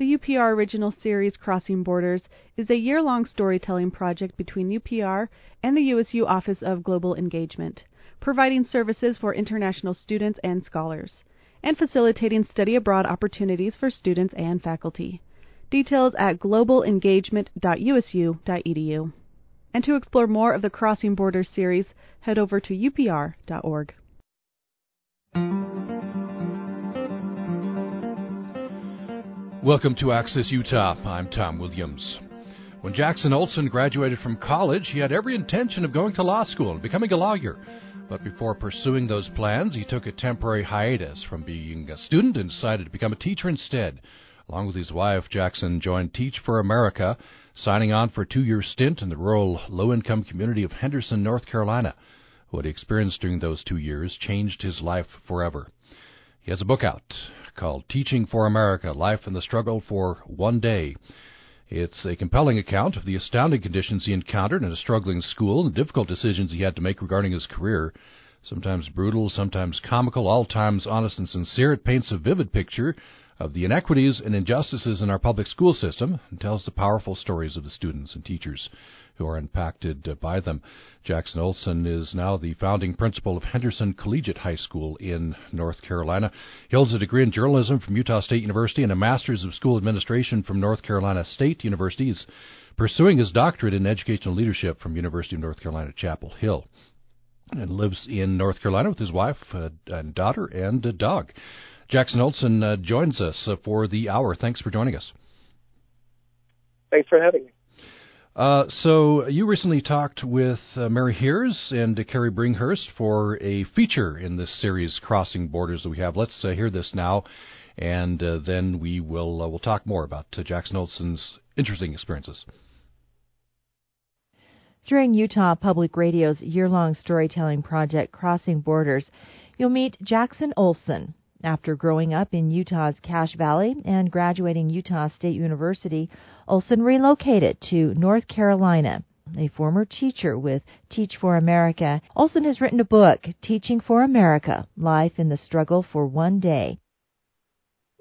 The UPR original series, Crossing Borders, is a year-long storytelling project between UPR and the USU Office of Global Engagement, providing services for international students and scholars, and facilitating study abroad opportunities for students and faculty. Details at globalengagement.usu.edu. And to explore more of the Crossing Borders series, head over to upr.org. Welcome to Access Utah. I'm Tom Williams. When Jackson Olsen graduated from college, he had every intention of going to law school and becoming a lawyer. But before pursuing those plans, he took a temporary hiatus from being a student and decided to become a teacher instead. Along with his wife, Jackson joined Teach for America, signing on for a two-year stint in the rural, low-income community of Henderson, North Carolina. What he experienced during those 2 years changed his life forever. He has a book out called Teaching for America, Life and the Struggle for One Day. It's a compelling account of the astounding conditions he encountered in a struggling school and the difficult decisions he had to make regarding his career. Sometimes brutal, sometimes comical, all times honest and sincere, it paints a vivid picture of the inequities and injustices in our public school system and tells the powerful stories of the students and teachers who are impacted by them. Jackson Olsen is now the founding principal of Henderson Collegiate High School in North Carolina. He holds a degree in journalism from Utah State University and a master's of school administration from North Carolina State University. He's pursuing his doctorate in educational leadership from University of North Carolina, Chapel Hill, and lives in North Carolina with his wife and daughter and a dog. Jackson Olsen joins us for the hour. Thanks for joining us. Thanks for having me. So you recently talked with Mary Harris and Carrie Bringhurst for a feature in this series, Crossing Borders, that we have. Let's hear this now, and then we'll talk more about Jackson Olsen's interesting experiences. During Utah Public Radio's year-long storytelling project, Crossing Borders, you'll meet Jackson Olsen. After growing up in Utah's Cache Valley and graduating Utah State University, Olsen relocated to North Carolina, a former teacher with Teach for America. Olsen has written a book, Teaching for America, Life in the Struggle for One Day.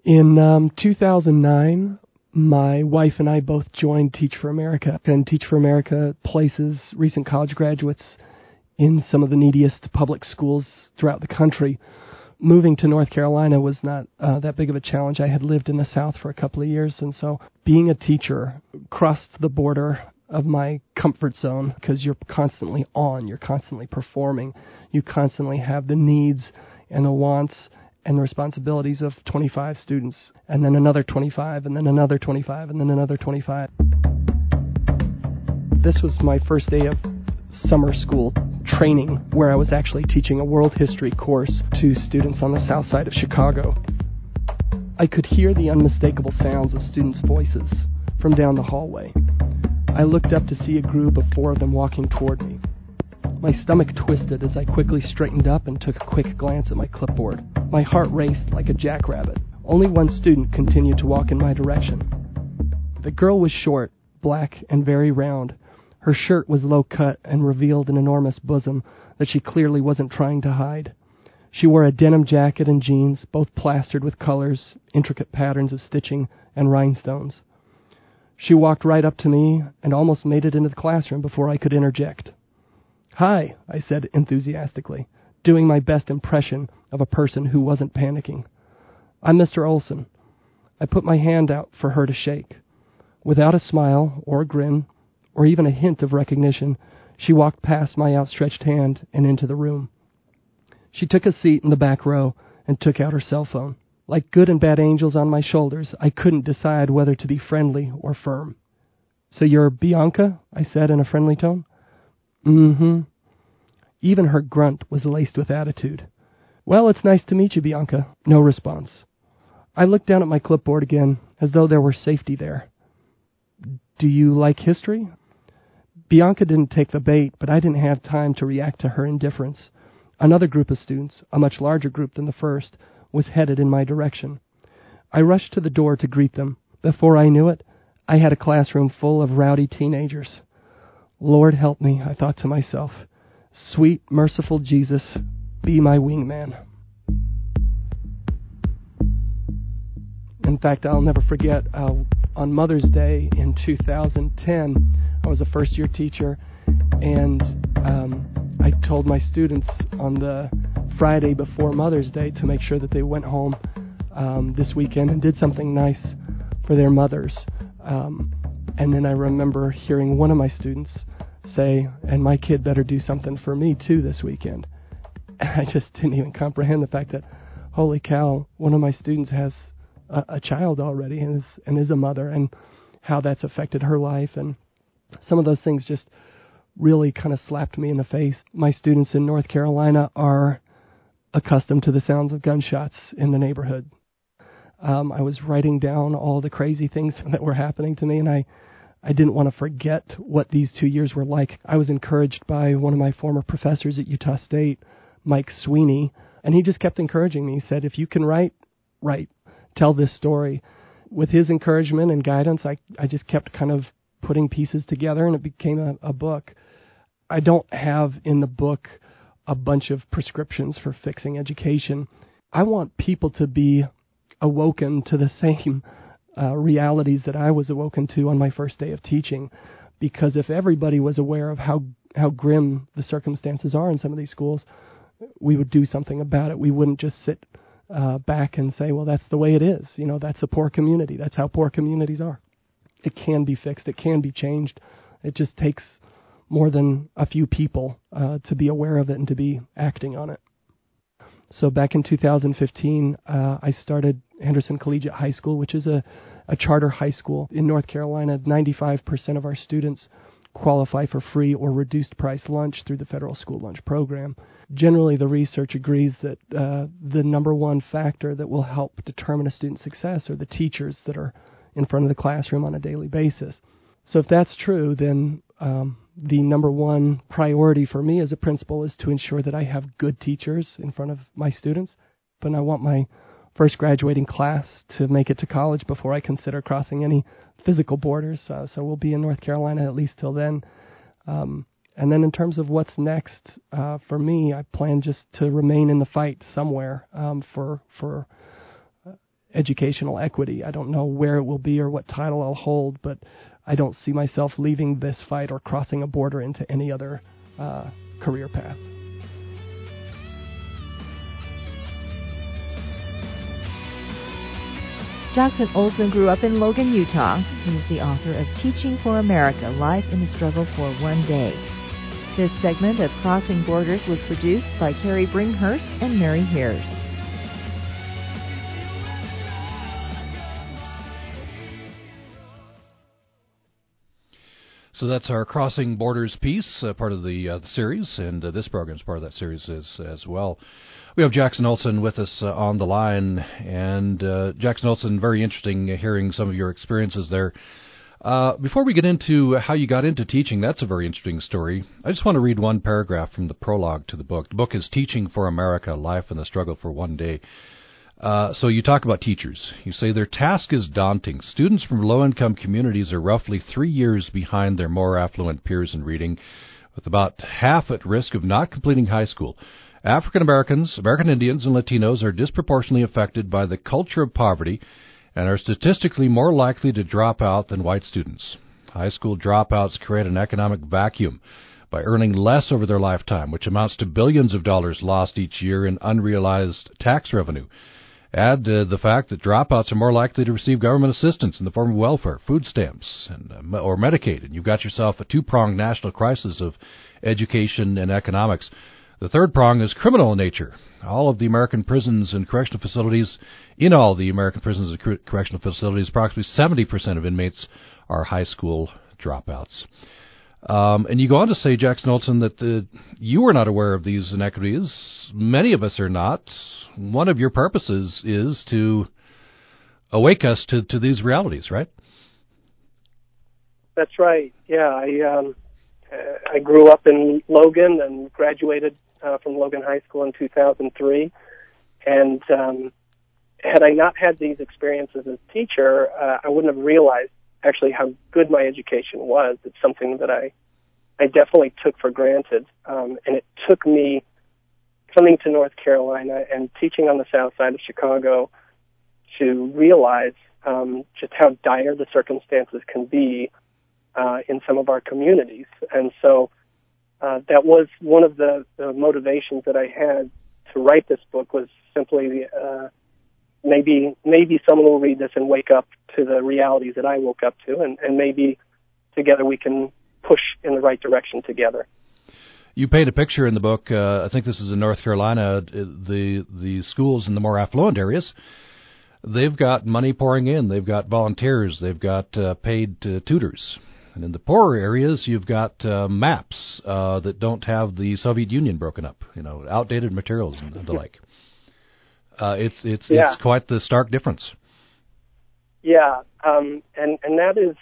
In 2009, my wife and I both joined Teach for America, and Teach for America places recent college graduates in some of the neediest public schools throughout the country. Moving to North Carolina was not that big of a challenge. I had lived in the South for a couple of years, and so being a teacher crossed the border of my comfort zone because you're constantly on, you're constantly performing, you constantly have the needs and the wants and the responsibilities of 25 students, and then another 25, and then another 25, and then another 25. This was my first day of summer school training, where I was actually teaching a world history course to students on the south side of Chicago. I could hear the unmistakable sounds of students' voices from down the hallway. I looked up to see a group of four of them walking toward me. My stomach twisted as I quickly straightened up and took a quick glance at my clipboard. My heart raced like a jackrabbit. Only one student continued to walk in my direction. The girl was short, black, and very round. Her shirt was low-cut and revealed an enormous bosom that she clearly wasn't trying to hide. She wore a denim jacket and jeans, both plastered with colors, intricate patterns of stitching, and rhinestones. She walked right up to me and almost made it into the classroom before I could interject. "Hi," I said enthusiastically, doing my best impression of a person who wasn't panicking. "I'm Mr. Olsen." I put my hand out for her to shake. Without a smile or a grin, or even a hint of recognition, she walked past my outstretched hand and into the room. She took a seat in the back row and took out her cell phone. Like good and bad angels on my shoulders, I couldn't decide whether to be friendly or firm. "So you're Bianca?" I said in a friendly tone. "Mm-hmm." Even her grunt was laced with attitude. "Well, it's nice to meet you, Bianca." No response. I looked down at my clipboard again, as though there were safety there. "Do you like history?" Bianca didn't take the bait, but I didn't have time to react to her indifference. Another group of students, a much larger group than the first, was headed in my direction. I rushed to the door to greet them. Before I knew it, I had a classroom full of rowdy teenagers. Lord help me, I thought to myself. Sweet, merciful Jesus, be my wingman. In fact, I'll never forget, on Mother's Day in 2010, I was a first-year teacher, and I told my students on the Friday before Mother's Day to make sure that they went home this weekend and did something nice for their mothers. And then I remember hearing one of my students say, and my kid better do something for me too this weekend. And I just didn't even comprehend the fact that, holy cow, one of my students has a child already and is a mother, and how that's affected her life. And some of those things just really kind of slapped me in the face. My students in North Carolina are accustomed to the sounds of gunshots in the neighborhood. I was writing down all the crazy things that were happening to me, and I didn't want to forget what these 2 years were like. I was encouraged by one of my former professors at Utah State, Mike Sweeney, and he just kept encouraging me. He said, if you can write, write. Tell this story. With his encouragement and guidance, I just kept kind of putting pieces together, and it became a book. I don't have in the book a bunch of prescriptions for fixing education. I want people to be awoken to the same realities that I was awoken to on my first day of teaching, because if everybody was aware of how grim the circumstances are in some of these schools, we would do something about it. We wouldn't just sit back and say, well, that's the way it is. You know, that's a poor community. That's how poor communities are. It can be fixed. It can be changed. It just takes more than a few people to be aware of it and to be acting on it. So back in 2015, I started Henderson Collegiate High School, which is a charter high school in North Carolina. 95% of our students qualify for free or reduced price lunch through the federal school lunch program. Generally, the research agrees that the number one factor that will help determine a student's success are the teachers that are in front of the classroom on a daily basis. So if that's true, then the number one priority for me as a principal is to ensure that I have good teachers in front of my students. But I want my first graduating class to make it to college before I consider crossing any physical borders. So we'll be in North Carolina at least till then. And then in terms of what's next, for me, I plan just to remain in the fight somewhere for educational equity. I don't know where it will be or what title I'll hold, but I don't see myself leaving this fight or crossing a border into any other career path. Jackson Olsen grew up in Logan, Utah. He is the author of Teaching for America, Life in the Struggle for One Day. This segment of Crossing Borders was produced by Carrie Bringhurst and Mary Harris. So that's our Crossing Borders piece, part of the series, and this program's part of that series as well. We have Jackson Olsen with us on the line, and Jackson Olsen, very interesting hearing some of your experiences there. Before we get into how you got into teaching, that's a very interesting story. I just want to read one paragraph from the prologue to the book. The book is Teaching for America, Life and the Struggle for One Day. So you talk about teachers. You say their task is daunting. Students from low-income communities are roughly 3 years behind their more affluent peers in reading, with about half at risk of not completing high school. African Americans, American Indians, and Latinos are disproportionately affected by the culture of poverty and are statistically more likely to drop out than white students. High school dropouts create an economic vacuum by earning less over their lifetime, which amounts to billions of dollars lost each year in unrealized tax revenue. Add the fact that dropouts are more likely to receive government assistance in the form of welfare, food stamps, and or Medicaid, and you've got yourself a two-pronged national crisis of education and economics. The third prong is criminal in nature. All of the American prisons and correctional facilities, in all the American prisons and correctional facilities, approximately 70% of inmates are high school dropouts. And you go on to say, Jackson Olsen, that you are not aware of these inequities. Many of us are not. One of your purposes is to awake us to these realities, right? That's right. Yeah, I grew up in Logan and graduated from Logan High School in 2003. And had I not had these experiences as a teacher, I wouldn't have realized actually how good my education was. It's something that I definitely took for granted. And it took me coming to North Carolina and teaching on the south side of Chicago to realize just how dire the circumstances can be in some of our communities. And so that was one of the motivations that I had to write this book, was simply maybe someone will read this and wake up to the realities that I woke up to, and maybe together we can push in the right direction together. You paint a picture in the book, I think this is in North Carolina, the schools in the more affluent areas, they've got money pouring in, they've got volunteers, they've got paid tutors. And in the poorer areas, you've got maps that don't have the Soviet Union broken up, you know, outdated materials and the like. It's quite the stark difference. Yeah, and that is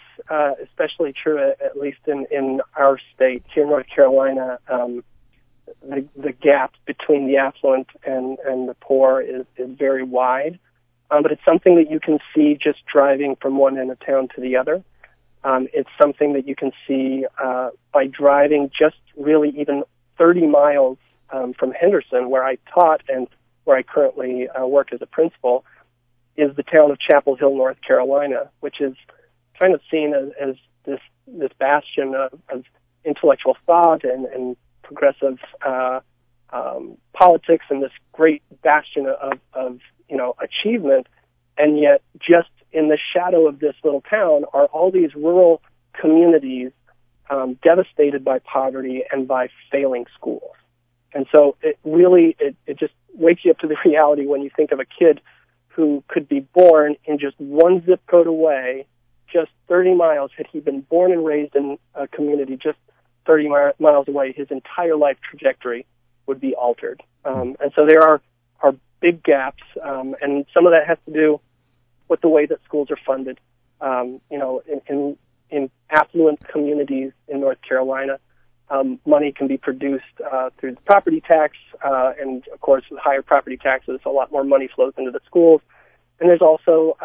especially true, at least in our state, here in North Carolina. The gap between the affluent and the poor is very wide, but it's something that you can see just driving from one end of town to the other. It's something that you can see by driving just really even 30 miles from Henderson, where I taught and where I currently work as a principal, is the town of Chapel Hill, North Carolina, which is kind of seen as this bastion of intellectual thought and progressive politics, and this great bastion of you know, achievement. And yet, just in the shadow of this little town are all these rural communities devastated by poverty and by failing schools. And so it really, it just wakes you up to the reality when you think of a kid who could be born in just one zip code away, just 30 miles. Had he been born and raised in a community just 30 miles away, his entire life trajectory would be altered. And so there are big gaps, and some of that has to do with the way that schools are funded. You know, in affluent communities in North Carolina, money can be produced through the property tax, and of course, with higher property taxes, a lot more money flows into the schools. And there's also,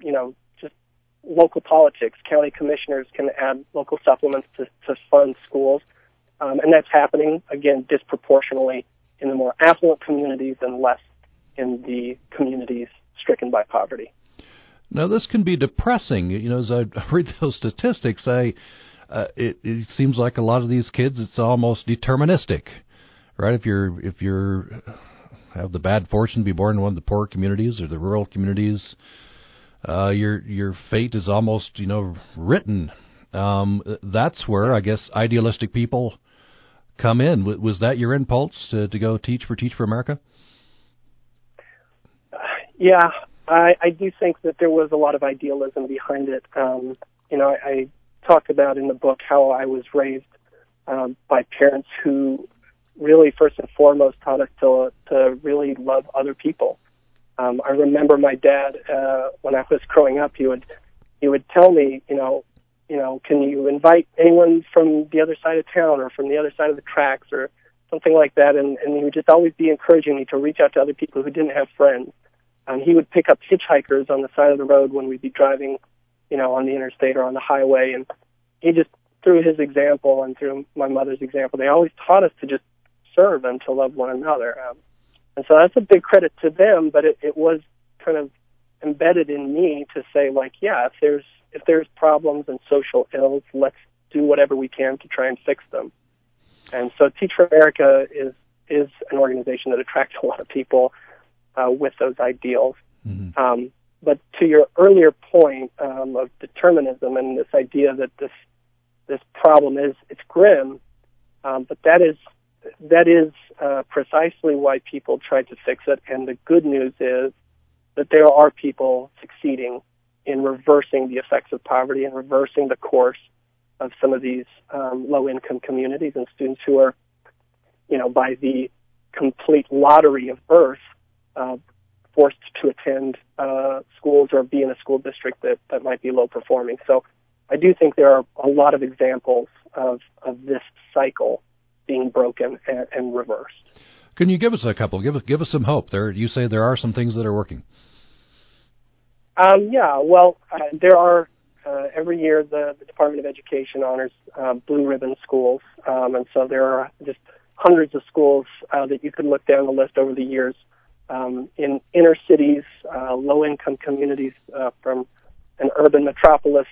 you know, just local politics. County commissioners can add local supplements to fund schools, and that's happening again disproportionately in the more affluent communities and less in the communities stricken by poverty. Now, this can be depressing. You know, as I read those statistics, it seems like a lot of these kids, it's almost deterministic, right? If you have the bad fortune to be born in one of the poor communities or the rural communities, your fate is almost, you know, written. That's where I guess idealistic people come in. Was that your impulse to go Teach for America? Yeah, I do think that there was a lot of idealism behind it. You know, I talk about in the book how I was raised by parents who really, first and foremost, taught us to really love other people. I remember my dad when I was growing up. He would tell me, you know, can you invite anyone from the other side of town or from the other side of the tracks or something like that? And he would just always be encouraging me to reach out to other people who didn't have friends. He would pick up hitchhikers on the side of the road when we'd be driving, you know, on the interstate or on the highway. And he just, through his example and through my mother's example, they always taught us to just serve and to love one another. And so that's a big credit to them, but it was kind of embedded in me to say, like, yeah, if there's problems and social ills, let's do whatever we can to try and fix them. And so Teach for America is an organization that attracts a lot of people with those ideals. Mm-hmm. But to your earlier point of determinism and this idea that this problem is, it's grim, but that is precisely why people try to fix it. And the good news is that there are people succeeding in reversing the effects of poverty and reversing the course of some of these low-income communities and students who are, you know, by the complete lottery of birth, forced to attend schools or be in a school district that might be low-performing. So I do think there are a lot of examples of this cycle being broken and reversed. Can you give us a couple? Give us some hope. There, you say there are some things that are working. Yeah, well, there are, every year the Department of Education honors Blue Ribbon schools, and so there are just hundreds of schools that you could look down the list over the years in inner cities, low-income communities, from an urban metropolis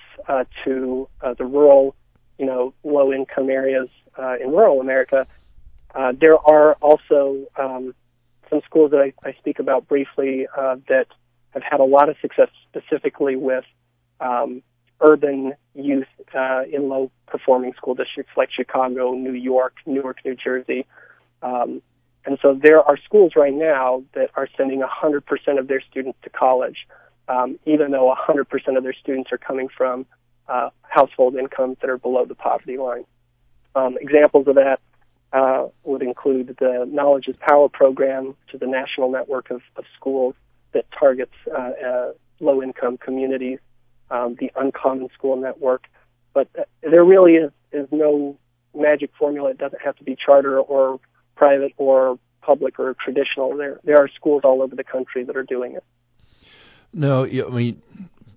to the rural, low-income areas in rural America. There are also some schools that I speak about briefly that have had a lot of success specifically with urban youth in low-performing school districts like Chicago, New York, Newark, New Jersey. And so there are schools right now that are sending 100% of their students to college, even though 100% of their students are coming from household incomes that are below the poverty line. Examples of that would include the Knowledge is Power program, which is a national network of schools that targets low-income communities, the Uncommon School Network. But there really is no magic formula. It doesn't have to be charter or private or public or traditional. There are schools all over the country that are doing it. No, I mean,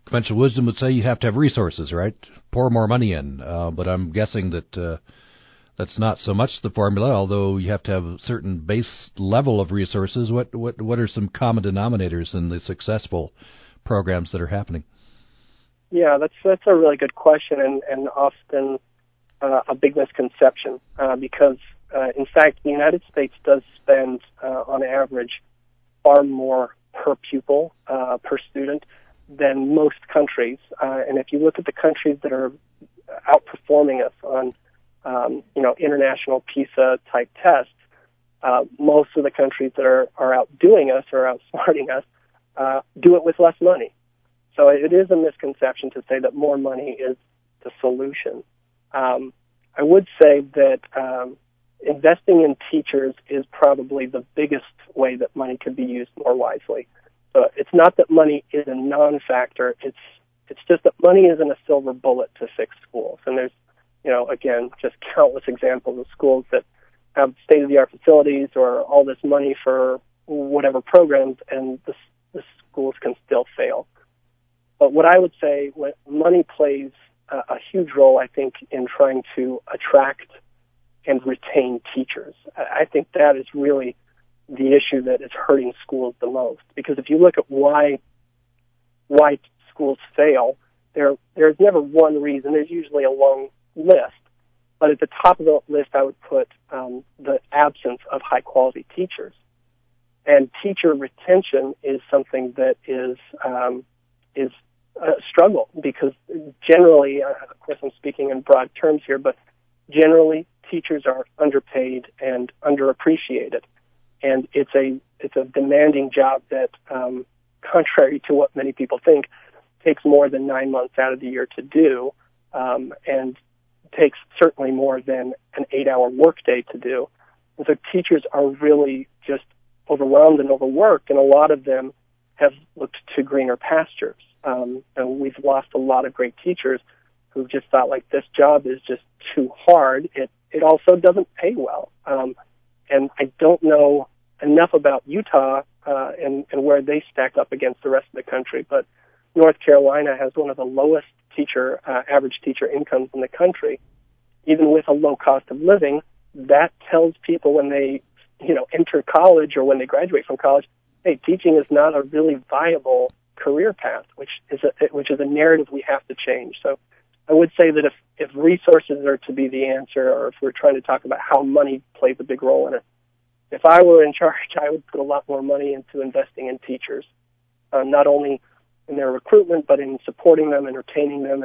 conventional wisdom would say you have to have resources, right? Pour more money in. But I'm guessing that that's not so much the formula, although you have to have a certain base level of resources. What are some common denominators in the successful programs that are happening? Yeah, that's a really good question, and often a big misconception because, in fact, the United States does spend, on average, far more per pupil, per student, than most countries. And if you look at the countries that are outperforming us on, international PISA-type tests, most of the countries that are outdoing us or outsmarting us do it with less money. So it is a misconception to say that more money is the solution. I would say that investing in teachers is probably the biggest way that money could be used more wisely. So it's not that money is a non-factor. It's just that money isn't a silver bullet to fix schools. And there's, again, just countless examples of schools that have state-of-the-art facilities or all this money for whatever programs, and the schools can still fail. But what I would say, money plays a huge role, I think, in trying to attract and retain teachers. I think that is really the issue that is hurting schools the most. Because if you look at why schools fail, there's never one reason. There's usually a long list. But at the top of the list, I would put the absence of high-quality teachers. And teacher retention is something that is a struggle because generally, of course I'm speaking in broad terms here, but generally teachers are underpaid and underappreciated. And it's a demanding job that, contrary to what many people think, takes more than 9 months out of the year to do, and takes certainly more than an 8-hour workday to do. And so teachers are really just overwhelmed and overworked, and a lot of them have looked to greener pastures. And we've lost a lot of great teachers who just thought, like, this job is just too hard. It also doesn't pay well. And I don't know enough about Utah and where they stack up against the rest of the country, but North Carolina has one of the lowest average teacher incomes in the country. Even with a low cost of living, that tells people when they, enter college or when they graduate from college, hey, teaching is not a really viable career path, which is a narrative we have to change. So I would say that if resources are to be the answer, or if we're trying to talk about how money plays a big role in it, if I were in charge, I would put a lot more money into investing in teachers, not only in their recruitment, but in supporting them and retaining them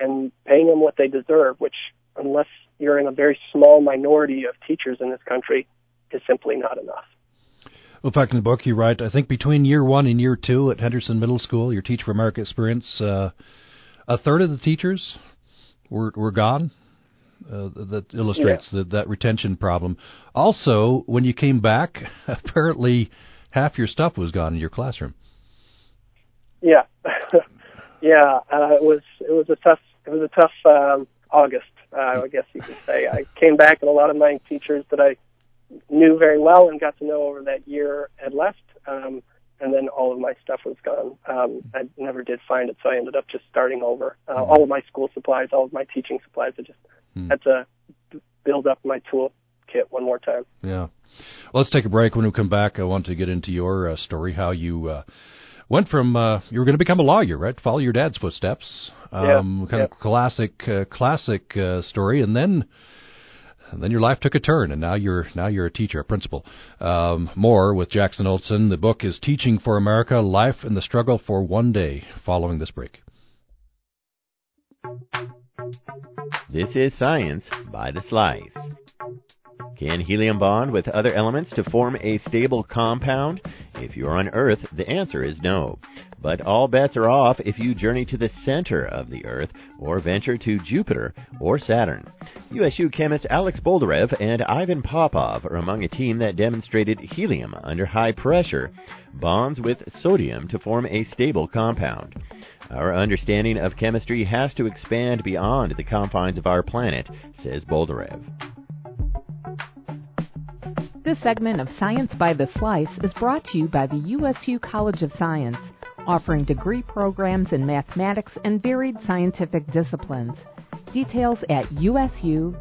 and paying them what they deserve, which, unless you're in a very small minority of teachers in this country, is simply not enough. Well, in fact, in the book you write, I think between year 1 and year 2 at Henderson Middle School, your Teach for America experience, a third of the teachers were gone. That illustrates that retention problem. Also, when you came back, apparently half your stuff was gone in your classroom. Yeah, yeah. It was a tough August, I guess you could say. I came back, and a lot of my teachers that I knew very well and got to know over that year had left, and then all of my stuff was gone. I never did find it, so I ended up just starting over. All of my school supplies, all of my teaching supplies, I just had to build up my tool kit one more time. Yeah. Well, let's take a break. When we come back, I want to get into your story, how you went from you were going to become a lawyer, right? Follow your dad's footsteps. Kind of classic story, and then your life took a turn, and now you're a teacher, a principal. More with Jackson Olsen. The book is Teaching for America: Life and the Struggle for One Day. Following this break. This is Science by the Slice. Can helium bond with other elements to form a stable compound? If you're on Earth, the answer is no. But all bets are off if you journey to the center of the Earth or venture to Jupiter or Saturn. USU chemists Alex Boldyrev and Ivan Popov are among a team that demonstrated helium under high pressure bonds with sodium to form a stable compound. Our understanding of chemistry has to expand beyond the confines of our planet, says Boldyrev. This segment of Science by the Slice is brought to you by the USU College of Science, offering degree programs in mathematics and varied scientific disciplines. Details at usu.edu/science.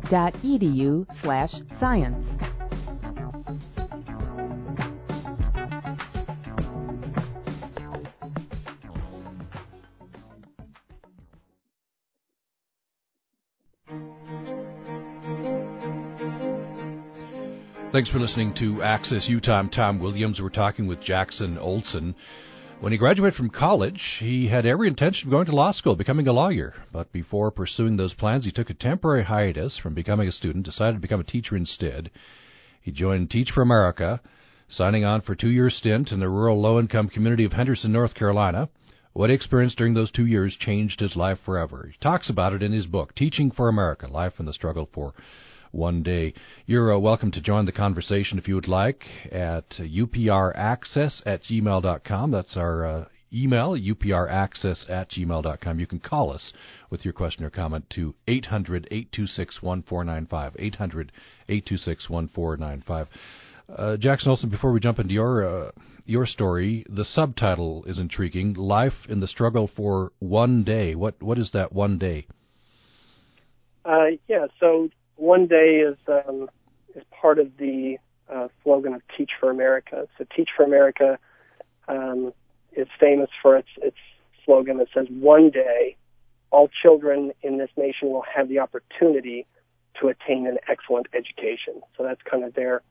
Thanks for listening to Access Utah. I'm Tom Williams. We're talking with Jackson Olsen. When he graduated from college, he had every intention of going to law school, becoming a lawyer. But before pursuing those plans, he took a temporary hiatus from becoming a student, decided to become a teacher instead. He joined Teach for America, signing on for a 2-year stint in the rural low-income community of Henderson, North Carolina. What he experienced during those 2 years changed his life forever. He talks about it in his book, Teaching for America, Life and the Struggle for One Day. You're welcome to join the conversation if you would like at upraccess@gmail.com. That's our email, upraccess@gmail.com. You can call us with your question or comment to 800-826-1495, 800-826-1495. Jackson Olsen, before we jump into your story, the subtitle is intriguing, Life in the Struggle for One Day. What is that one day? One day is part of the slogan of Teach for America. So Teach for America is famous for its slogan that says, "One day, all children in this nation will have the opportunity to attain an excellent education." So that's kind of their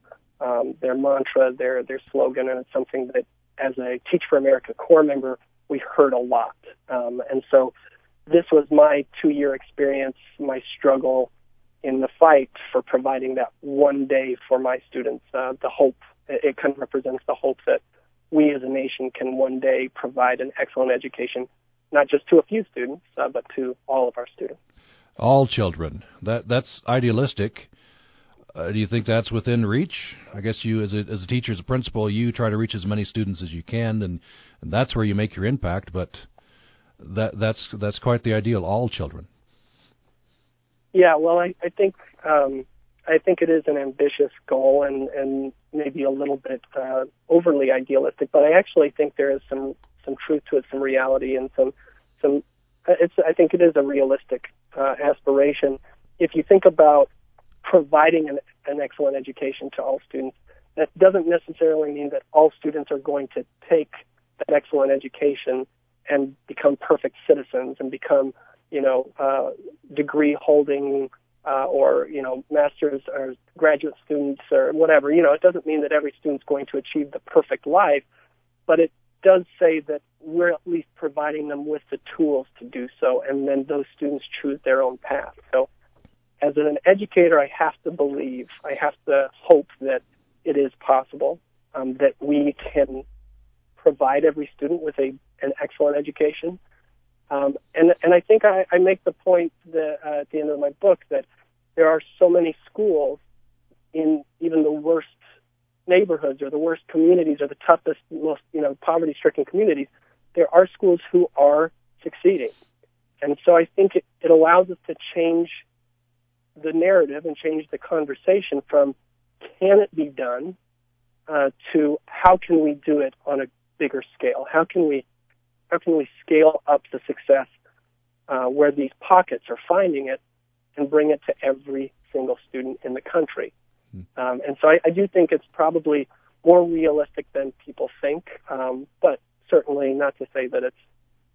mantra, their slogan, and it's something that, as a Teach for America Corps member, we heard a lot. And so this was my 2-year experience, my struggle in the fight for providing that one day for my students. The hope, it kind of represents the hope that we as a nation can one day provide an excellent education, not just to a few students, but to all of our students. All children. That's idealistic. Do you think that's within reach? I guess you, as a teacher, as a principal, you try to reach as many students as you can, and that's where you make your impact, but that's quite the ideal, all children. Yeah, well, I think it is an ambitious goal and maybe a little bit overly idealistic, but I actually think there is some truth to it, some reality, and some. I think it is a realistic aspiration. If you think about providing an excellent education to all students, that doesn't necessarily mean that all students are going to take that excellent education and become perfect citizens and become degree holding, or, masters or graduate students or whatever. It doesn't mean that every student's going to achieve the perfect life, but it does say that we're at least providing them with the tools to do so, and then those students choose their own path. So as an educator, I have to hope that it is possible, that we can provide every student with an excellent education. And I think I make the point that, at the end of my book, that there are so many schools in even the worst neighborhoods or the worst communities or the toughest, most poverty-stricken communities. There are schools who are succeeding, and so I think it allows us to change the narrative and change the conversation from "Can it be done?" to "How can we do it on a bigger scale? How can we scale up the success where these pockets are finding it and bring it to every single student in the country?" And so I do think it's probably more realistic than people think, but certainly not to say that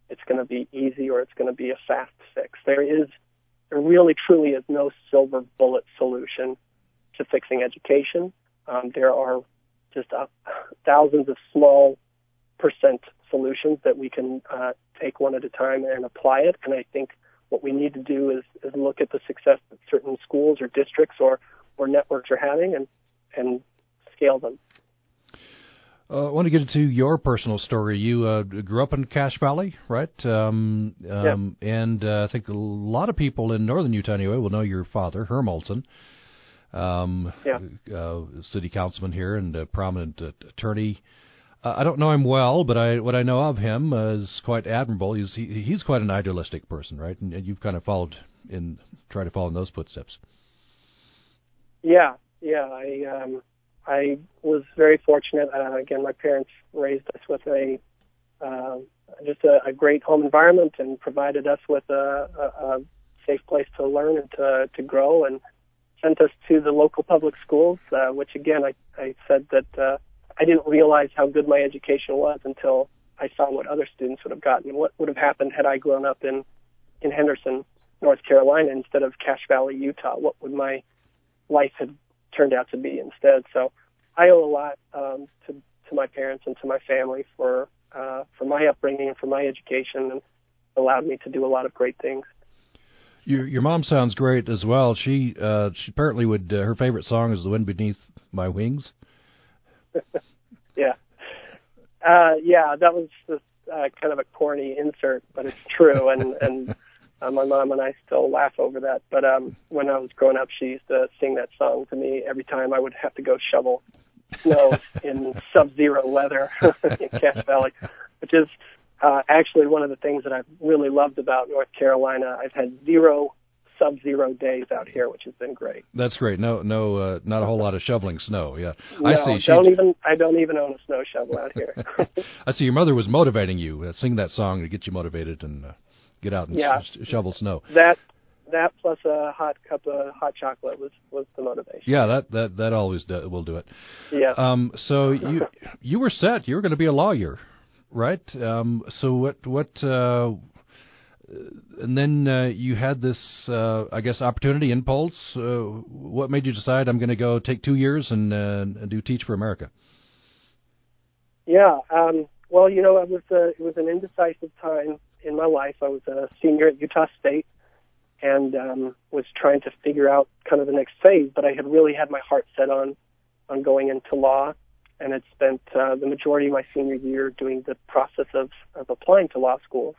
it's going to be easy or it's going to be a fast fix. There really truly is no silver bullet solution to fixing education. There are just thousands of small percent solutions that we can take one at a time and apply it. And I think what we need to do is look at the success that certain schools or districts or networks are having and scale them. I want to get into your personal story. You grew up in Cache Valley, right? Yeah. And I think a lot of people in northern Utah anyway will know your father, Herm Olsen, city councilman here and a prominent attorney. I don't know him well, but what I know of him is quite admirable. He's quite an idealistic person, right? And you've kind of tried to follow in those footsteps. Yeah. I was very fortunate. Again, my parents raised us with a great home environment and provided us with a safe place to learn and to grow, and sent us to the local public schools, which again, I said that I didn't realize how good my education was until I saw what other students would have gotten and what would have happened had I grown up in Henderson, North Carolina, instead of Cache Valley, Utah. What would my life have turned out to be instead? So I owe a lot to my parents and to my family for my upbringing and for my education, and allowed me to do a lot of great things. Your mom sounds great as well. She apparently would. Her favorite song is "The Wind Beneath My Wings." Yeah. That was just kind of a corny insert, but it's true. And my mom and I still laugh over that. But when I was growing up, she used to sing that song to me every time I would have to go shovel snow in sub-zero weather in Cache Valley, which is actually one of the things that I've really loved about North Carolina. I've had zero sub-zero days out here, which has been great. That's great. No, not a whole lot of shoveling snow. Yeah, no, I see. I don't even own a snow shovel out here. I see. Your mother was motivating you. Sing that song to get you motivated and get out and shovel snow. That plus a hot cup of hot chocolate was the motivation. Yeah, that always will do it. Yeah. So you were set. You were going to be a lawyer, right? So what and then you had this, I guess, opportunity, impulse. What made you decide I'm going to go take 2 years and do Teach for America? Yeah. Well, you know, it was an indecisive time in my life. I was a senior at Utah State and was trying to figure out kind of the next phase, but I had really had my heart set on going into law, and had spent the majority of my senior year doing the process of applying to law schools.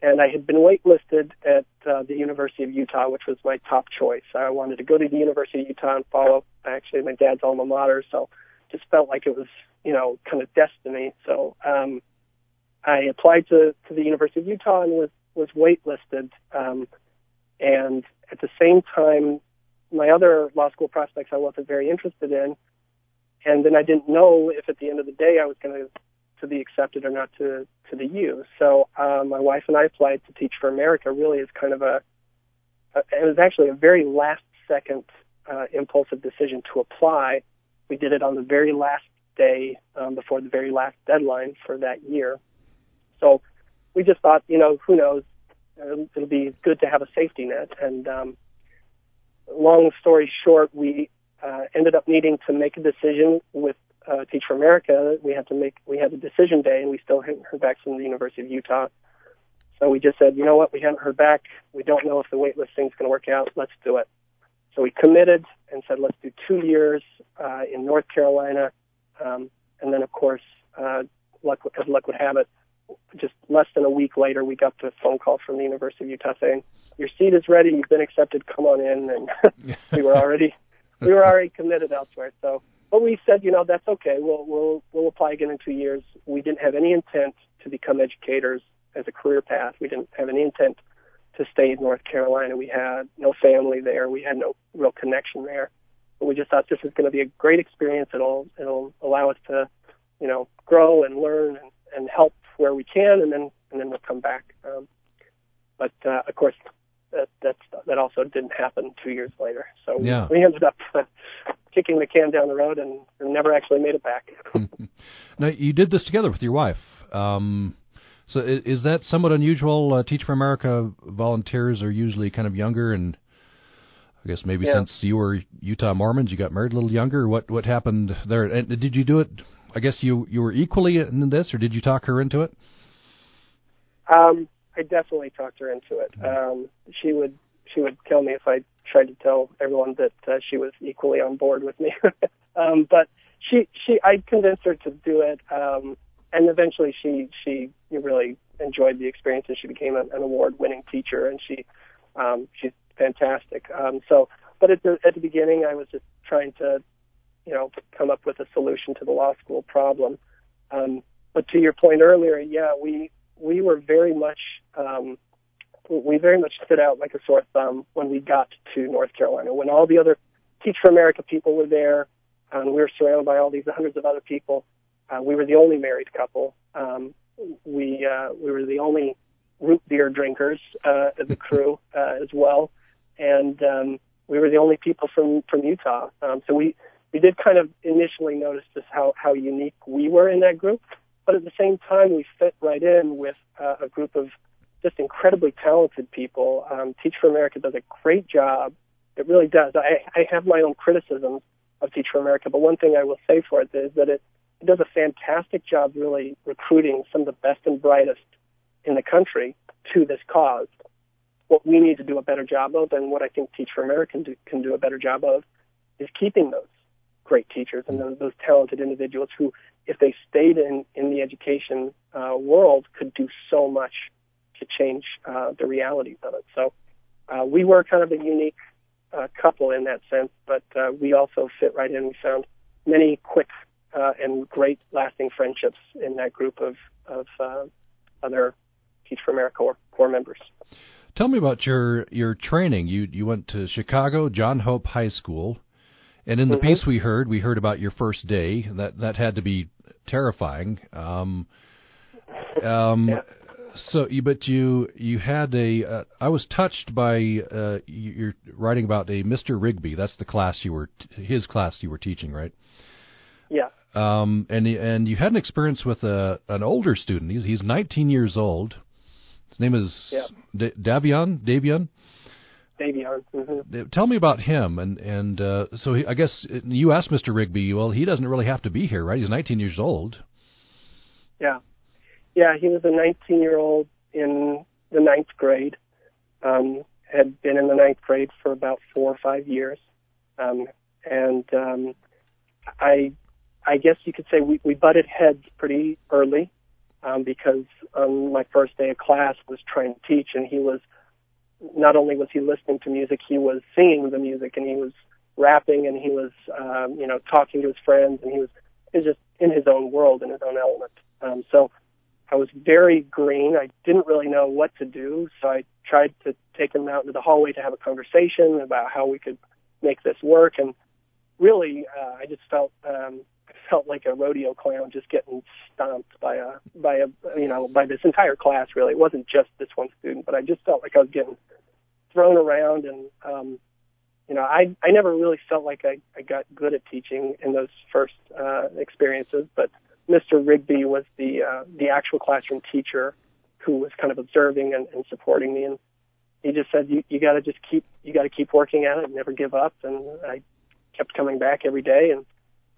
And I had been waitlisted at the University of Utah, which was my top choice. I wanted to go to the University of Utah and follow, actually, my dad's alma mater, so just felt like it was, you know, kind of destiny. So I applied to the University of Utah and was waitlisted. And at the same time, my other law school prospects I wasn't very interested in. And then I didn't know if at the end of the day I was going to be accepted or not to the U. So my wife and I applied to Teach for America really as kind of it was actually a very last-second impulsive decision to apply. We did it on the very last day before the very last deadline for that year. So we just thought, you know, who knows, it'll be good to have a safety net. And long story short, we ended up needing to make a decision with Teach for America. We had a decision day, and we still hadn't heard back from the University of Utah. So we just said, you know what, we haven't heard back. We don't know if the waitlist thing's going to work out. Let's do it. So we committed and said, let's do 2 years in North Carolina. And then, of course, as luck would have it, just less than a week later, we got the phone call from the University of Utah saying, your seat is ready. You've been accepted. Come on in. And we were already committed elsewhere. So, but we said, you know, that's okay. We'll apply again in 2 years. We didn't have any intent to become educators as a career path. We didn't have any intent to stay in North Carolina. We had no family there. We had no real connection there. But we just thought this is going to be a great experience. It'll allow us to, you know, grow and learn and help where we can, and then we'll come back. But of course, that also didn't happen 2 years later. So we ended up kicking the can down the road and never actually made it back. Now, you did this together with your wife. So is that somewhat unusual? Teach for America volunteers are usually kind of younger, and I guess maybe since you were Utah Mormons, you got married a little younger. What happened there? And did you do it, I guess you were equally in this, or did you talk her into it? I definitely talked her into it. She would kill me if I tried to tell everyone that she was equally on board with me. But I convinced her to do it, and eventually she really enjoyed the experience, and she became an award-winning teacher, and she's fantastic. But at the beginning, I was just trying to, come up with a solution to the law school problem. But to your point earlier, we were very much stood out like a sore thumb when we got to North Carolina. When all the other Teach for America people were there, we were surrounded by all these hundreds of other people. We were the only married couple. We were the only root beer drinkers of the crew as well, and we were the only people from Utah. So we did kind of initially notice just how unique we were in that group. But at the same time, we fit right in with a group of just incredibly talented people. Teach for America does a great job. It really does. I have my own criticisms of Teach for America, but one thing I will say for it is that it does a fantastic job really recruiting some of the best and brightest in the country to this cause. What we need to do a better job of, and what I think Teach for America can do a better job of, is keeping those great teachers and those talented individuals who, if they stayed in the education world, could do so much to change the realities of it. So we were kind of a unique couple in that sense, but we also fit right in. We found many quick and great lasting friendships in that group of other Teach for America core members. Tell me about your training. You went to Chicago, John Hope High School. And in the piece we heard about your first day. That had to be terrifying. So you had a. I was touched by your writing about a Mr. Rigby. That's the class his class you were teaching, right? Yeah. And you had an experience with an older student. He's 19 years old. His name is Davion. Tell me about him, and so I guess you asked Mr. Rigby. Well, he doesn't really have to be here, right? He's 19 years old. Yeah. He was a 19-year-old in the ninth grade. Had been in the ninth grade for about 4 or 5 years, and I guess you could say we butted heads pretty early, because on my first day of class I was trying to teach, and he was. Not only was he listening to music, he was singing the music, and he was rapping, and he was, talking to his friends, and he was just in his own world, in his own element. So I was very green. I didn't really know what to do, so I tried to take him out into the hallway to have a conversation about how we could make this work, and really I just felt like a rodeo clown just getting stomped by this entire class, really. It wasn't just this one student, but I just felt like I was getting thrown around. And, I never really felt like I got good at teaching in those first experiences, but Mr. Rigby was the actual classroom teacher who was kind of observing and supporting me. And he just said, you got to keep working at it and never give up. And I kept coming back every day, and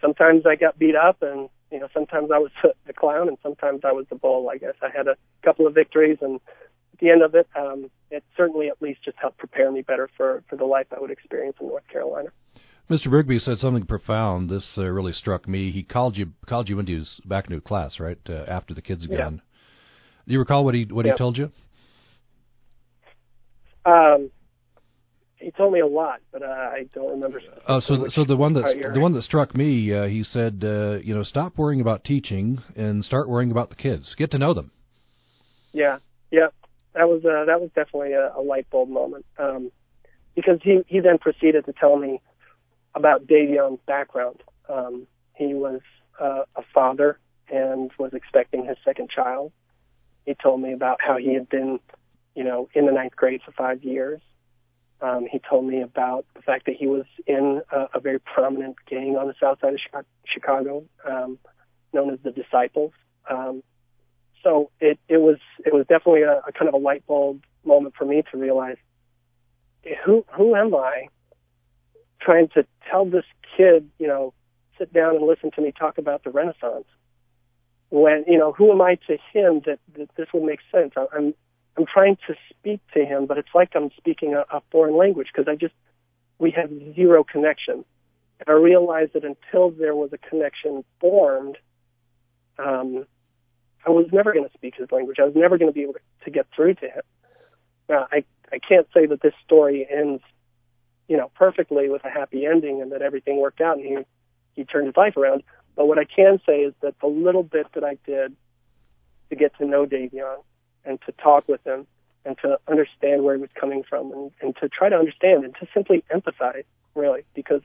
sometimes I got beat up, and sometimes I was the clown, and sometimes I was the bull. I guess I had a couple of victories, and at the end of it, it certainly at least just helped prepare me better for the life I would experience in North Carolina. Mr. Rigby said something profound. This really struck me. He called you into his back into class, right after the kids had gone. Do you recall what he told you? He told me a lot, but I don't remember. So the one that struck me, he said, stop worrying about teaching and start worrying about the kids. Get to know them. Yeah, that was definitely a light bulb moment, because he then proceeded to tell me about Davion's background. He was a father and was expecting his second child. He told me about how he had been, in the ninth grade for 5 years. He told me about the fact that he was in a very prominent gang on the south side of Chicago, known as the Disciples. So it was definitely a kind of a light bulb moment for me to realize, who am I trying to tell this kid, you know, sit down and listen to me talk about the Renaissance? When, you know, who am I to him that this will make sense? I'm trying to speak to him, but it's like I'm speaking a foreign language because we have zero connection. And I realized that until there was a connection formed, I was never going to speak his language. I was never going to be able to get through to him. Now, I can't say that this story ends, you know, perfectly with a happy ending and that everything worked out and he turned his life around. But what I can say is that the little bit that I did to get to know Davion and to talk with him and to understand where he was coming from and to try to understand and to simply empathize, really, because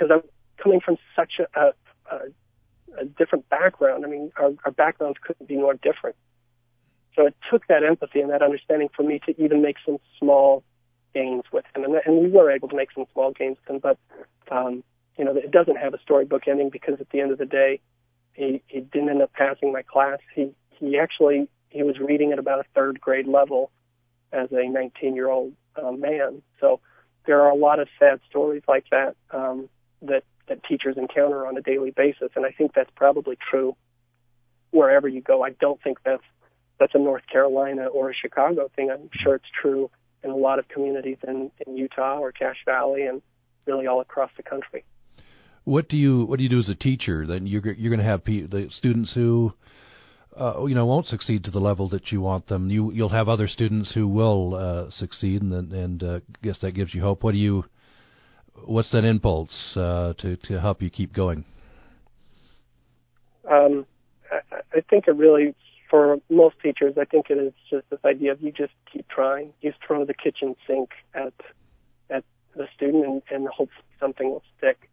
I'm coming from such a different background. I mean, our backgrounds couldn't be more different. So it took that empathy and that understanding for me to even make some small gains with him. And we were able to make some small gains with him, but, you know, it doesn't have a storybook ending because at the end of the day, he didn't end up passing my class. He was reading at about a third grade level as a 19-year-old man. So there are a lot of sad stories like that that teachers encounter on a daily basis, and I think that's probably true wherever you go. I don't think that's a North Carolina or a Chicago thing. I'm sure it's true in a lot of communities in Utah or Cache Valley and really all across the country. What do you do as a teacher? Then you're going to have the students who won't succeed to the level that you want them. You'll have other students who will succeed, and guess that gives you hope. What's that impulse to help you keep going? I think it really, for most teachers, I think it is just this idea of you just keep trying. You just throw the kitchen sink at the student and hope something will stick.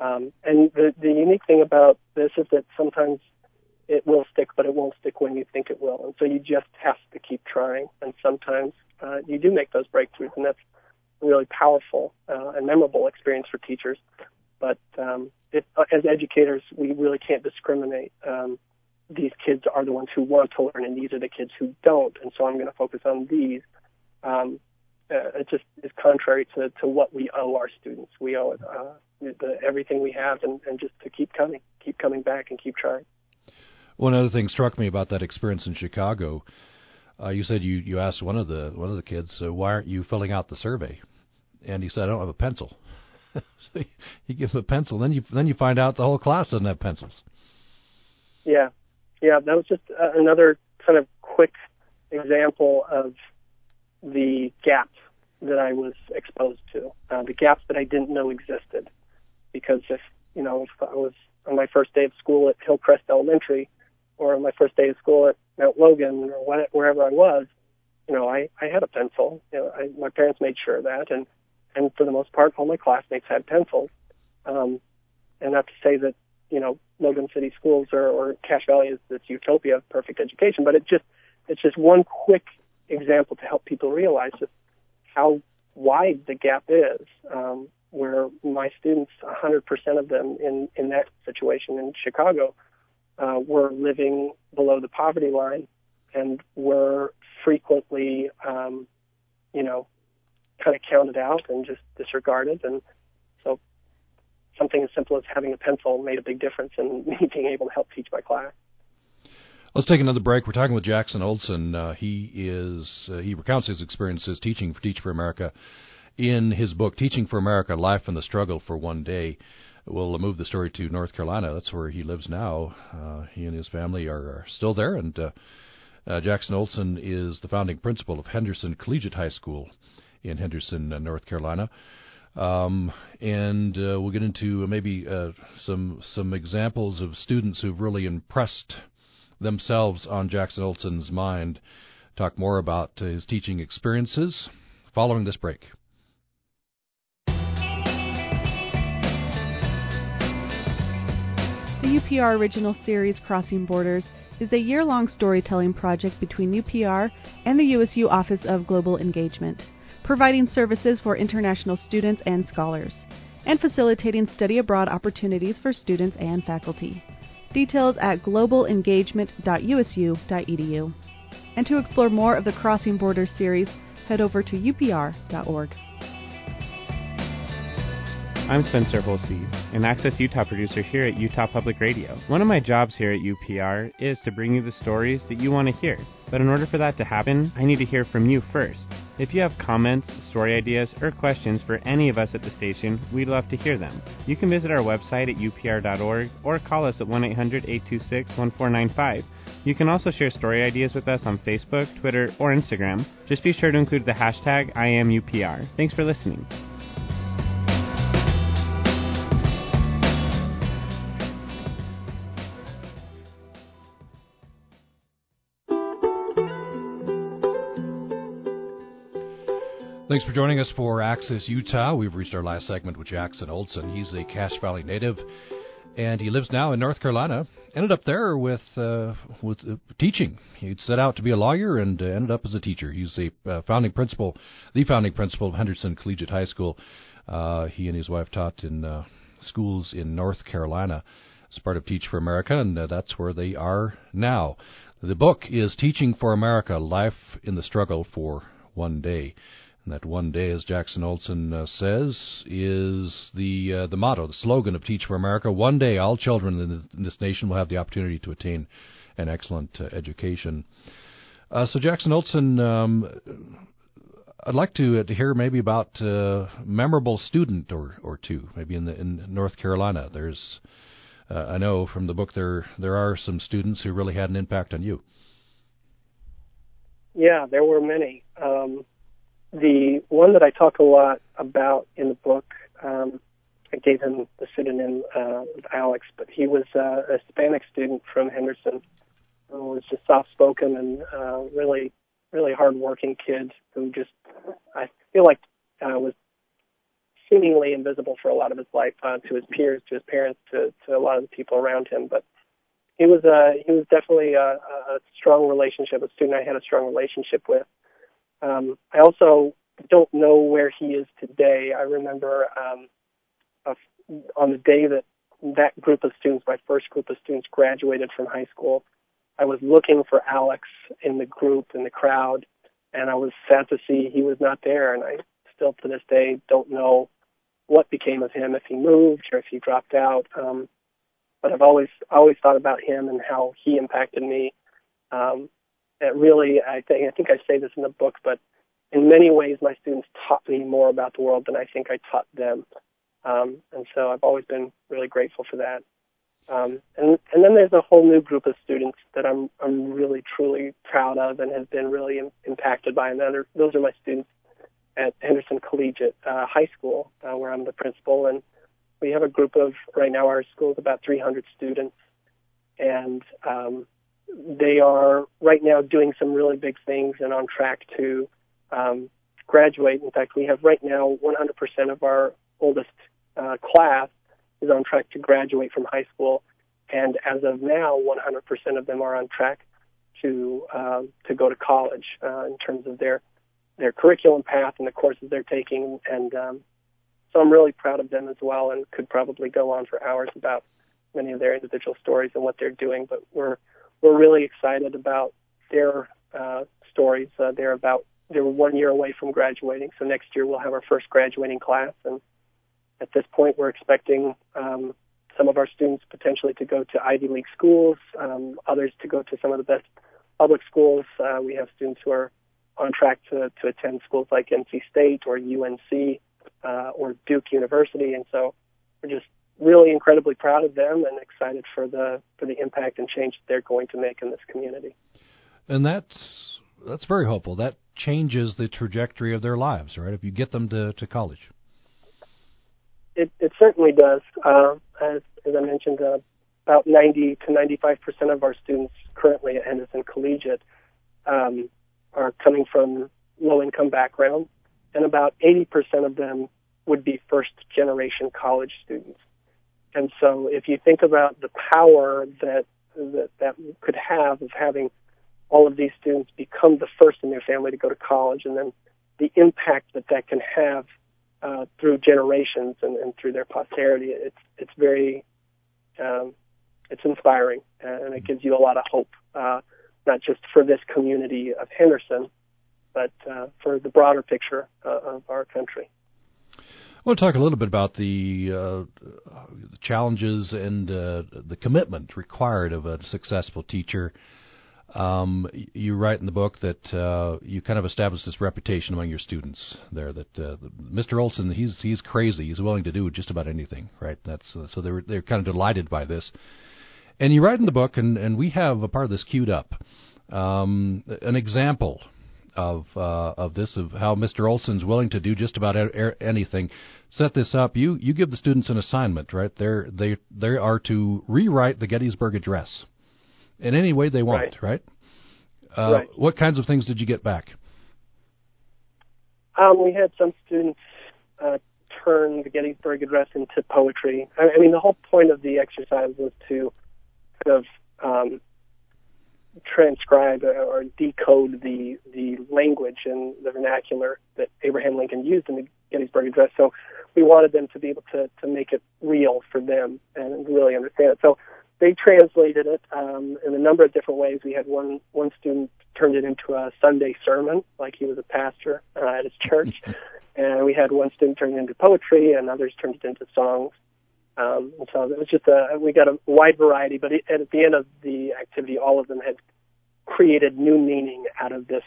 And the unique thing about this is that sometimes it will stick, but it won't stick when you think it will. And so you just have to keep trying. And sometimes you do make those breakthroughs, and that's a really powerful and memorable experience for teachers. But as educators, we really can't discriminate. These kids are the ones who want to learn, and these are the kids who don't, and so I'm going to focus on these. It just is contrary to what we owe our students. We owe it everything we have, and just to keep coming back and keep trying. One other thing struck me about that experience in Chicago. You said you asked one of the kids, why aren't you filling out the survey? And he said, I don't have a pencil. So you give him a pencil, then you find out the whole class doesn't have pencils. Yeah, that was just another kind of quick example of the gap that I was exposed to, the gaps that I didn't know existed. Because if I was on my first day of school at Hillcrest Elementary, or on my first day of school at Mount Logan, or wherever I was, I had a pencil. My parents made sure of that, and for the most part, all my classmates had pencils. And not to say that, Logan City schools or Cache Valley is this utopia of perfect education, but it's just one quick example to help people realize just how wide the gap is, where my students, 100% of them in that situation in Chicago, were living below the poverty line and were frequently, kind of counted out and just disregarded. And so something as simple as having a pencil made a big difference in me being able to help teach my class. Let's take another break. We're talking with Jackson Olsen. He recounts his experiences teaching for Teach for America in his book, Teaching for America, Life and the Struggle for One Day. We'll move the story to North Carolina. That's where he lives now. He and his family are still there, and Jackson Olsen is the founding principal of Henderson Collegiate High School in Henderson, North Carolina. And we'll get into maybe some examples of students who've really impressed themselves on Jackson Olsen's mind. Talk more about his teaching experiences following this break. The UPR original series, Crossing Borders, is a year-long storytelling project between UPR and the USU Office of Global Engagement. providing services for international students and scholars, and facilitating study abroad opportunities for students and faculty. Details at globalengagement.usu.edu. And to explore more of the Crossing Borders series, head over to upr.org. I'm Spencer Holsey, an Access Utah producer here at Utah Public Radio. One of my jobs here at UPR is to bring you the stories that you want to hear. But in order for that to happen, I need to hear from you first. If you have comments, story ideas, or questions for any of us at the station, we'd love to hear them. You can visit our website at upr.org or call us at 1-800-826-1495. You can also share story ideas with us on Facebook, Twitter, or Instagram. Just be sure to include the hashtag IamUPR. Thanks for listening. Thanks for joining us for Access Utah. We've reached our last segment with Jackson Olsen. He's a Cache Valley native, and he lives now in North Carolina. Ended up there with teaching. He'd set out to be a lawyer and ended up as a teacher. He's the founding principal of Henderson Collegiate High School. He and his wife taught in schools in North Carolina as part of Teach for America, and that's where they are now. The book is Teaching for America, Life in the Struggle for One Day. And that one day, as Jackson Olsen says, is the motto, the slogan of Teach for America. One day, all children in this nation will have the opportunity to attain an excellent education. So, Jackson Olsen, I'd like to hear maybe about memorable student or two, maybe in North Carolina. There's, I know from the book there are some students who really had an impact on you. Yeah, there were many. The one that I talk a lot about in the book, I gave him the pseudonym Alex, but he was a Hispanic student from Henderson who was just soft-spoken and really, really hard-working kid who just, I feel like, was seemingly invisible for a lot of his life to his peers, to his parents, to a lot of the people around him. But he was definitely a student I had a strong relationship with. I also don't know where he is today. I remember on the day that group of students, my first group of students, graduated from high school, I was looking for Alex in the group, in the crowd, and I was sad to see he was not there. And I still, to this day, don't know what became of him, if he moved or if he dropped out. But I've always thought about him and how he impacted me. Really, I think I say this in the book, but in many ways my students taught me more about the world than I think I taught them. And so I've always been really grateful for that. And then there's a whole new group of students that I'm really, truly proud of and have been really impacted by. And those are my students at Henderson Collegiate High School, where I'm the principal. And we have a group of, right now our school is about 300 students. And they are right now doing some really big things and on track to graduate. In fact, we have right now 100% of our oldest class is on track to graduate from high school, and as of now, 100% of them are on track to go to college in terms of their curriculum path and the courses they're taking. And so I'm really proud of them as well, and could probably go on for hours about many of their individual stories and what they're doing. But we're really excited about their stories. They were 1 year away from graduating, so next year we'll have our first graduating class. And at this point, we're expecting some of our students potentially to go to Ivy League schools, others to go to some of the best public schools. We have students who are on track to attend schools like NC State or UNC or Duke University, and so we're just really incredibly proud of them and excited for the impact and change they're going to make in this community. And that's very hopeful. That changes the trajectory of their lives, right, if you get them to college? It certainly does. As I mentioned, about 90 to 95% of our students currently at Henderson Collegiate are coming from low-income backgrounds, and about 80% of them would be first-generation college students. And so if you think about the power that could have of having all of these students become the first in their family to go to college and then the impact that that can have through generations and through their posterity, it's very it's inspiring, and it gives you a lot of hope, not just for this community of Henderson, but for the broader picture of our country. I want to talk a little bit about the challenges and the commitment required of a successful teacher. You write in the book that you kind of established this reputation among your students there that Mr. Olsen, he's crazy. He's willing to do just about anything, right? That's so they're kind of delighted by this. And you write in the book, and we have a part of this queued up, an example of this, of how Mr. Olsen's willing to do just about anything. Set this up. You give the students an assignment, right? They are to rewrite the Gettysburg Address in any way they want, right? Right. What kinds of things did you get back? We had some students turn the Gettysburg Address into poetry. I mean, the whole point of the exercise was to kind of transcribe or decode the language and the vernacular that Abraham Lincoln used in the Gettysburg Address. So we wanted them to be able to make it real for them and really understand it. So they translated it in a number of different ways. We had one student turned it into a Sunday sermon, like he was a pastor at his church. And we had one student turn it into poetry, and others turned it into songs. And so it was just we got a wide variety. But at the end of the activity, all of them had created new meaning out of this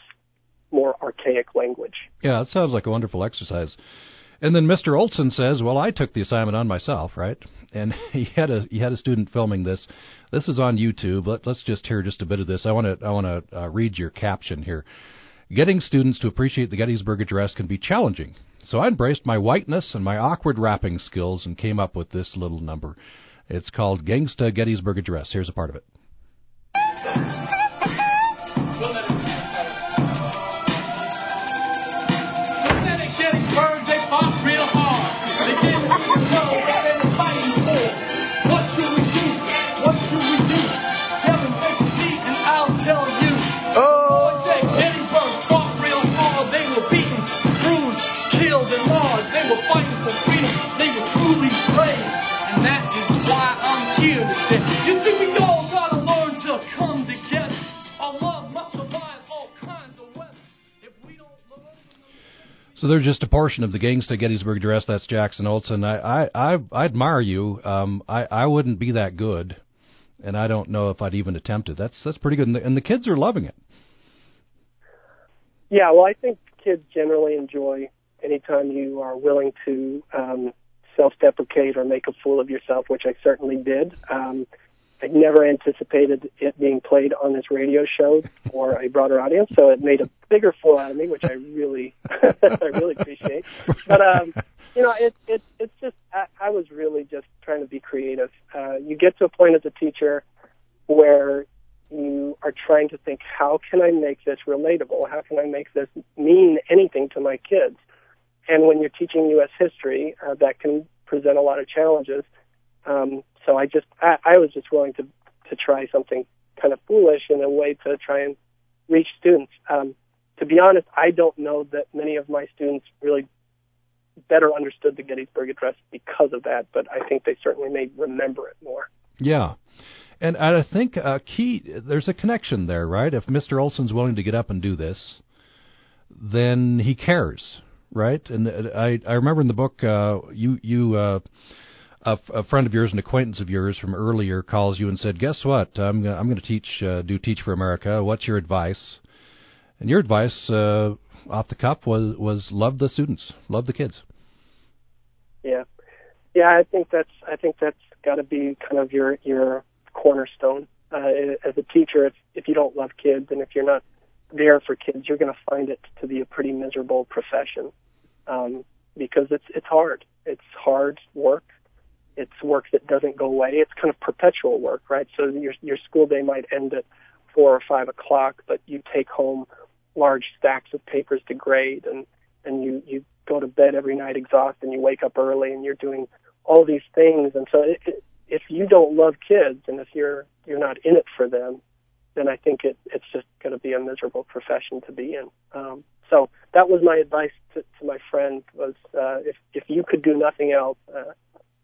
more archaic language. Yeah, that sounds like a wonderful exercise. And then Mr. Olsen says, well, I took the assignment on myself, right? And he had a student filming this. This is on YouTube. Let's just hear just a bit of this. I want to read your caption here. Getting students to appreciate the Gettysburg Address can be challenging. So I embraced my whiteness and my awkward rapping skills and came up with this little number. It's called Gangsta Gettysburg Address. Here's a part of it. So there's just a portion of the Gangsta Gettysburg Address. That's Jackson Olsen. I admire you. I wouldn't be that good, and I don't know if I'd even attempt it. That's pretty good, and the kids are loving it. Yeah, well, I think kids generally enjoy any time you are willing to self-deprecate or make a fool of yourself, which I certainly did. I never anticipated it being played on this radio show for a broader audience, so it made a bigger fool out of me, which I really, I really appreciate. But you know, it's just I was really just trying to be creative. You get to a point as a teacher where you are trying to think, how can I make this relatable? How can I make this mean anything to my kids? And when you're teaching U.S. history, that can present a lot of challenges. So I was just willing to try something kind of foolish in a way to try and reach students. To be honest, I don't know that many of my students really better understood the Gettysburg Address because of that, but I think they certainly may remember it more. Yeah. And I think there's a connection there, right? If Mr. Olsen's willing to get up and do this, then he cares, right? And I remember in the book, a friend of yours, an acquaintance of yours from earlier, calls you and said, "Guess what? I'm going to do Teach for America. What's your advice?" And your advice, off the cuff, was love the students, love the kids. Yeah. I think that's got to be kind of your cornerstone as a teacher. If you don't love kids and if you're not there for kids, you're going to find it to be a pretty miserable profession because it's hard. It's hard work. It's work that doesn't go away. It's kind of perpetual work, right? So your school day might end at 4 or 5 o'clock, but you take home large stacks of papers to grade, and you go to bed every night exhausted, and you wake up early, and you're doing all these things. And so if you don't love kids, and if you're not in it for them, then I think it's just going to be a miserable profession to be in. So that was my advice to my friend, was if you could do nothing else,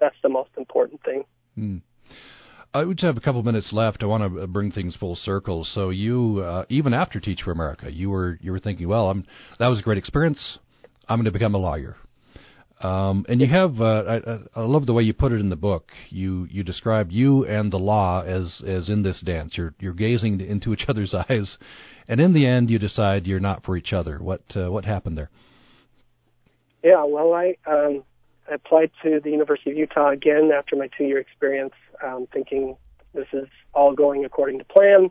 that's the most important thing. Mm. We just have a couple minutes left. I want to bring things full circle. So you, even after Teach for America, you were thinking, well, that was a great experience. I'm going to become a lawyer. And you have, I love the way you put it in the book. You describe you and the law as in this dance. You're gazing into each other's eyes, and in the end, you decide you're not for each other. What happened there? Yeah, well, I applied to the University of Utah again after my 2-year experience, thinking this is all going according to plan. I'm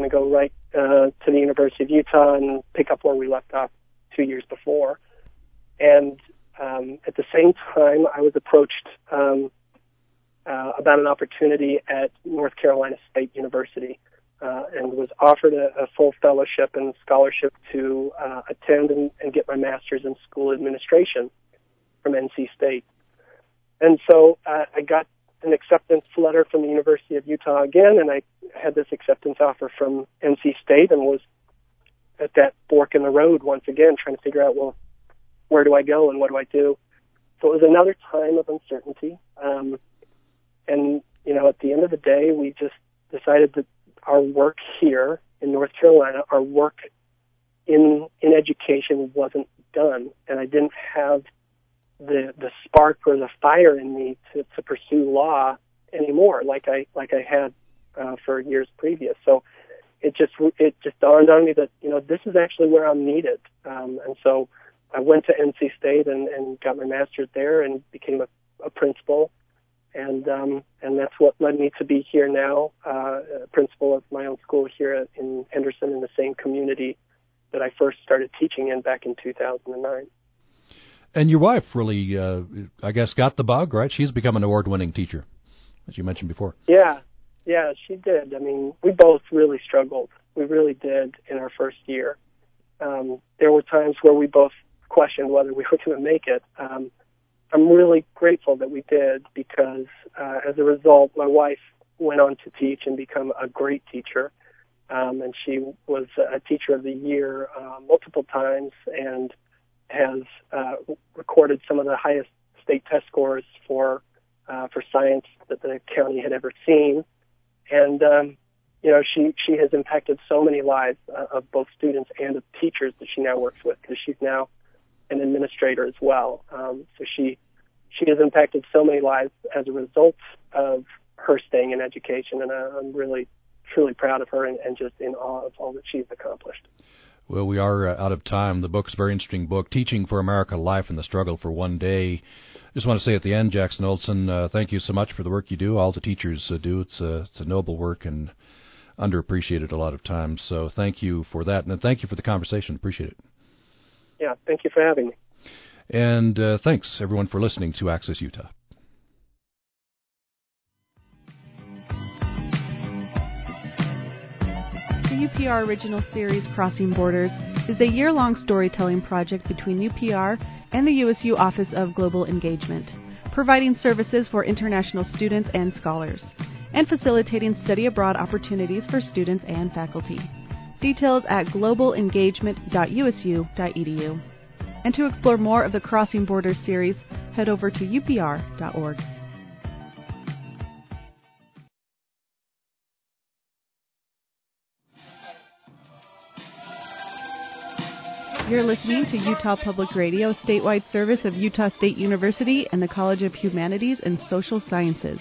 going to go right to the University of Utah and pick up where we left off 2 years before. And at the same time, I was approached about an opportunity at North Carolina State University and was offered a full fellowship and scholarship to attend and get my master's in school administration from NC State. And so I got an acceptance letter from the University of Utah again, and I had this acceptance offer from NC State and was at that fork in the road once again, trying to figure out, well, where do I go and what do I do? So it was another time of uncertainty. And, you know, at the end of the day, we just decided that our work here in North Carolina, our work in education wasn't done. And I didn't have the spark or the fire in me to pursue law anymore like I had for years previous. So it just dawned on me that, you know, this is actually where I'm needed. And so I went to NC State and got my master's there and became a principal, and that's what led me to be here now, principal of my own school here in Henderson, in the same community that I first started teaching in back in 2009. And your wife really, I guess, got the bug, right? She's become an award-winning teacher, as you mentioned before. Yeah, she did. I mean, we both really struggled. We really did in our first year. There were times where we both questioned whether we were going to make it. I'm really grateful that we did, because as a result, my wife went on to teach and become a great teacher, and she was a teacher of the year multiple times and has recorded some of the highest state test scores for science that the county had ever seen. And you know, she has impacted so many lives of both students and of teachers that she now works with, because she's now an administrator as well. So she has impacted so many lives as a result of her staying in education, and I'm really, truly proud of her and just in awe of all that she's accomplished. Well, we are out of time. The book's a very interesting book, Teaching for America, Life and the Struggle for One Day. Just want to say at the end, Jackson Olsen, thank you so much for the work you do. All the teachers do. It's a noble work and underappreciated a lot of times. So thank you for that, and thank you for the conversation. Appreciate it. Yeah, thank you for having me. And thanks, everyone, for listening to Access Utah. The UPR original series, Crossing Borders, is a year-long storytelling project between UPR and the USU Office of Global Engagement, providing services for international students and scholars, and facilitating study abroad opportunities for students and faculty. Details at globalengagement.usu.edu. And to explore more of the Crossing Borders series, head over to upr.org. You're listening to Utah Public Radio, statewide service of Utah State University and the College of Humanities and Social Sciences.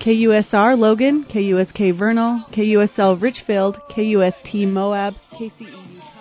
KUSR Logan, KUSK Vernal, KUSL Richfield, KUST Moab, KCEU.